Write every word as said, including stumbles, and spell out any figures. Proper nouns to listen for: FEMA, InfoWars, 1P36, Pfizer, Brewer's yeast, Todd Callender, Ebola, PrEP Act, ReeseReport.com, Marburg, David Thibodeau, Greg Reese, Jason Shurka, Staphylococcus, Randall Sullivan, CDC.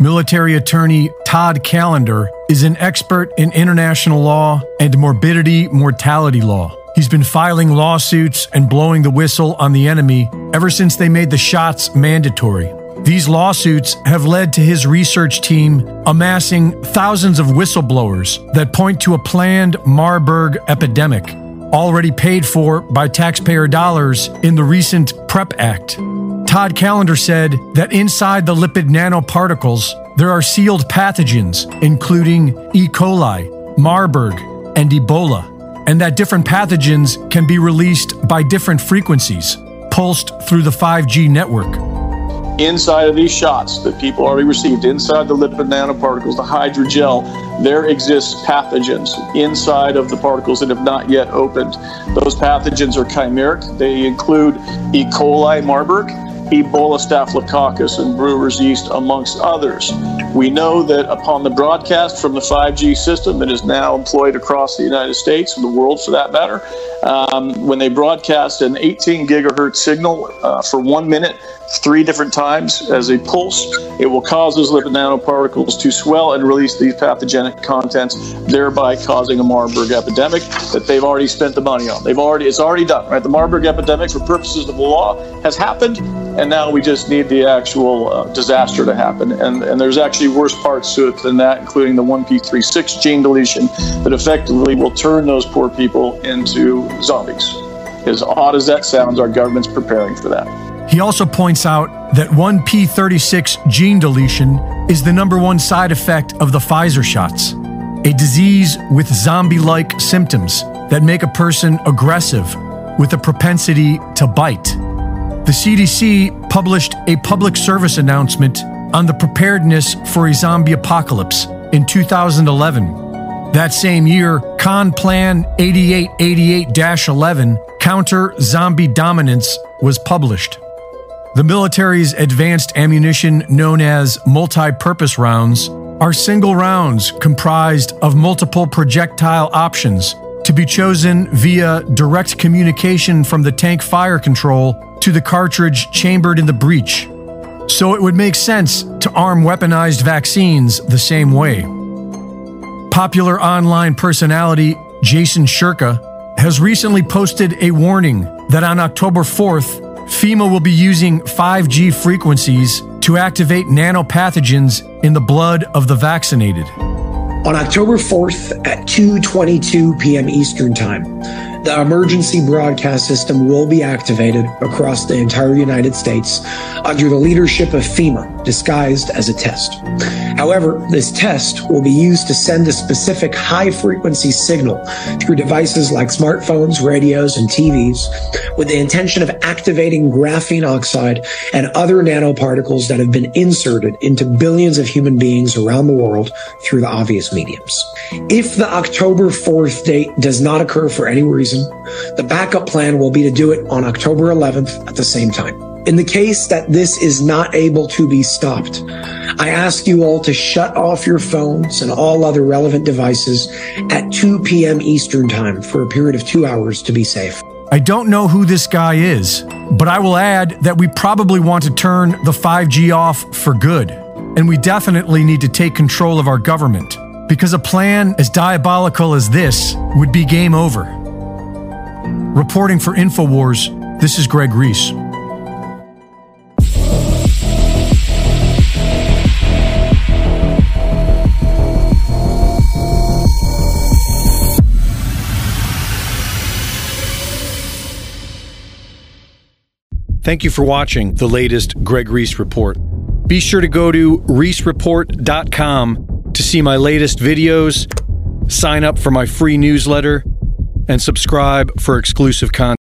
Military attorney Todd Callender is an expert in international law and morbidity mortality law. He's been filing lawsuits and blowing the whistle on the enemy ever since they made the shots mandatory. These lawsuits have led to his research team amassing thousands of whistleblowers that point to a planned Marburg epidemic, already paid for by taxpayer dollars in the recent PrEP Act. Todd Callender said that inside the lipid nanoparticles, there are sealed pathogens, including E. coli, Marburg, and Ebola, and that different pathogens can be released by different frequencies, pulsed through the five G network. Inside of these shots that people already received, inside the lipid nanoparticles, the hydrogel, there exists pathogens inside of the particles that have not yet opened. Those pathogens are chimeric. They include E. coli, Marburg, Ebola, Staphylococcus, and Brewer's yeast, amongst others. We know that upon the broadcast from the five G system that is now employed across the United States and the world, for that matter, um, when they broadcast an eighteen gigahertz signal uh, for one minute, three different times as a pulse, it will cause those lipid nanoparticles to swell and release these pathogenic contents, thereby causing a Marburg epidemic that they've already spent the money on. They've already, it's already done, right? The Marburg epidemic, for purposes of the law, has happened, and now we just need the actual uh, disaster to happen. And, and there's actually worse parts to it than that, including the one P thirty-six gene deletion that effectively will turn those poor people into zombies. As odd as that sounds, our government's preparing for that. He also points out that one P thirty-six gene deletion is the number one side effect of the Pfizer shots, a disease with zombie-like symptoms that make a person aggressive with a propensity to bite. The C D C published a public service announcement on the preparedness for a zombie apocalypse in two thousand eleven. That same year, CONPLAN eighty-eight eighty-eight dash eleven, Counter Zombie Dominance, was published. The military's advanced ammunition, known as multi-purpose rounds, are single rounds comprised of multiple projectile options to be chosen via direct communication from the tank fire control to the cartridge chambered in the breech. So it would make sense to arm weaponized vaccines the same way. Popular online personality Jason Shurka has recently posted a warning that on October fourth, FEMA will be using five G frequencies to activate nanopathogens in the blood of the vaccinated. On October fourth at two twenty-two p.m. Eastern Time, the emergency broadcast system will be activated across the entire United States under the leadership of FEMA, disguised as a test. However, this test will be used to send a specific high-frequency signal through devices like smartphones, radios, and T Vs with the intention of activating graphene oxide and other nanoparticles that have been inserted into billions of human beings around the world through the obvious mediums. If the October fourth date does not occur for any reason, the backup plan will be to do it on October eleventh at the same time. In the case that this is not able to be stopped, I ask you all to shut off your phones and all other relevant devices at two p.m. Eastern Time for a period of two hours to be safe. I don't know who this guy is, but I will add that we probably want to turn the five G off for good, and we definitely need to take control of our government, because a plan as diabolical as this would be game over. Reporting for InfoWars, this is Greg Reese. Thank you for watching the latest Greg Reese Report. Be sure to go to Reese Report dot com to see my latest videos, sign up for my free newsletter, and subscribe for exclusive content.